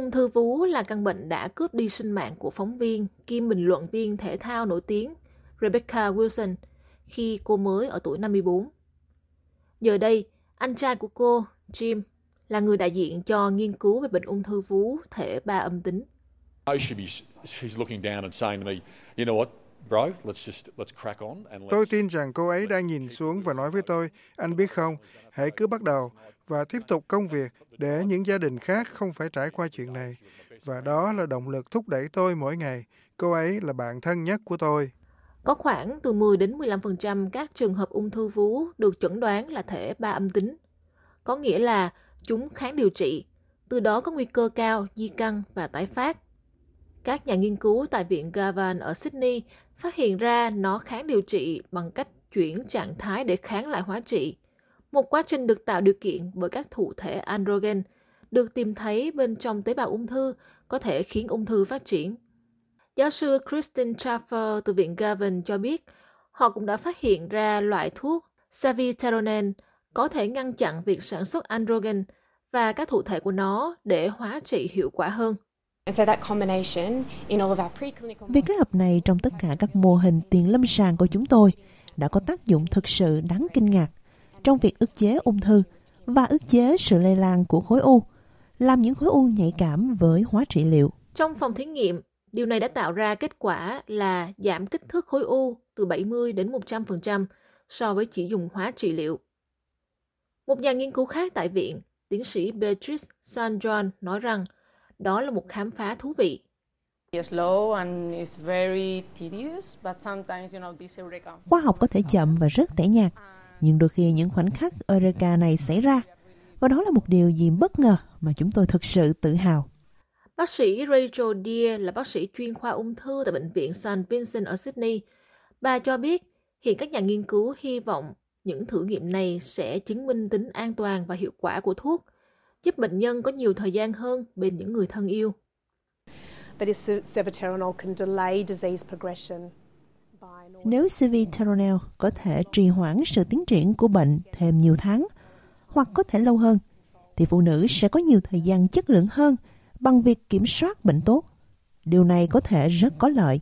Ung thư vú là căn bệnh đã cướp đi sinh mạng của phóng viên, kiêm bình luận viên thể thao nổi tiếng Rebecca Wilson khi cô mới ở tuổi 54. Giờ đây, anh trai của cô, Jim, là người đại diện cho nghiên cứu về bệnh ung thư vú thể ba âm tính. Tôi tin rằng cô ấy đang nhìn xuống và nói với tôi, anh biết không, hãy cứ bắt đầu và tiếp tục công việc để những gia đình khác không phải trải qua chuyện này. Và đó là động lực thúc đẩy tôi mỗi ngày. Cô ấy là bạn thân nhất của tôi. Có khoảng từ 10 đến 15% các trường hợp ung thư vú được chẩn đoán là thể ba âm tính. Có nghĩa là chúng kháng điều trị, từ đó có nguy cơ cao di căn và tái phát. Các nhà nghiên cứu tại Viện Garvan ở Sydney phát hiện ra nó kháng điều trị bằng cách chuyển trạng thái để kháng lại hóa trị, một quá trình được tạo điều kiện bởi các thụ thể androgen được tìm thấy bên trong tế bào ung thư có thể khiến ung thư phát triển. Giáo sư Kristen Schaffer từ Viện Garvan cho biết họ cũng đã phát hiện ra loại thuốc Seviteronel có thể ngăn chặn việc sản xuất androgen và các thụ thể của nó để hóa trị hiệu quả hơn. Việc kết hợp này trong tất cả các mô hình tiền lâm sàng của chúng tôi đã có tác dụng thực sự đáng kinh ngạc trong việc ức chế ung thư và ức chế sự lây lan của khối u, làm những khối u nhạy cảm với hóa trị liệu. Trong phòng thí nghiệm, điều này đã tạo ra kết quả là giảm kích thước khối u từ 70 đến 100% so với chỉ dùng hóa trị liệu. Một nhà nghiên cứu khác tại viện, tiến sĩ Beatrice Sanjuan nói rằng đó là một khám phá thú vị. Khoa học có thể chậm và rất tẻ nhạt, nhưng đôi khi những khoảnh khắc eureka này xảy ra, và đó là một điều gì bất ngờ mà chúng tôi thực sự tự hào. Bác sĩ Rachel Deer là bác sĩ chuyên khoa ung thư tại Bệnh viện St. Vincent ở Sydney. Bà cho biết hiện các nhà nghiên cứu hy vọng những thử nghiệm này sẽ chứng minh tính an toàn và hiệu quả của thuốc, giúp bệnh nhân có nhiều thời gian hơn bên những người thân yêu. Nếu Seviteronel có thể trì hoãn sự tiến triển của bệnh thêm nhiều tháng hoặc có thể lâu hơn, thì phụ nữ sẽ có nhiều thời gian chất lượng hơn bằng việc kiểm soát bệnh tốt. Điều này có thể rất có lợi.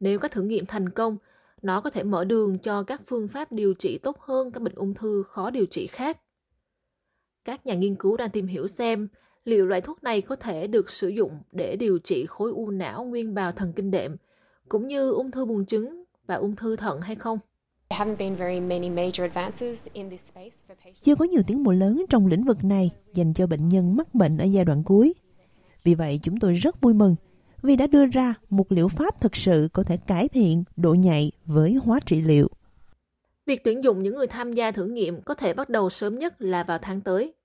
Nếu các thử nghiệm thành công, nó có thể mở đường cho các phương pháp điều trị tốt hơn các bệnh ung thư khó điều trị khác. Các nhà nghiên cứu đang tìm hiểu xem liệu loại thuốc này có thể được sử dụng để điều trị khối u não nguyên bào thần kinh đệm, cũng như ung thư buồng trứng và ung thư thận hay không. Chưa có nhiều tiến bộ lớn trong lĩnh vực này dành cho bệnh nhân mắc bệnh ở giai đoạn cuối. Vì vậy, chúng tôi rất vui mừng vì đã đưa ra một liệu pháp thực sự có thể cải thiện độ nhạy với hóa trị liệu. Việc tuyển dụng những người tham gia thử nghiệm có thể bắt đầu sớm nhất là vào tháng tới.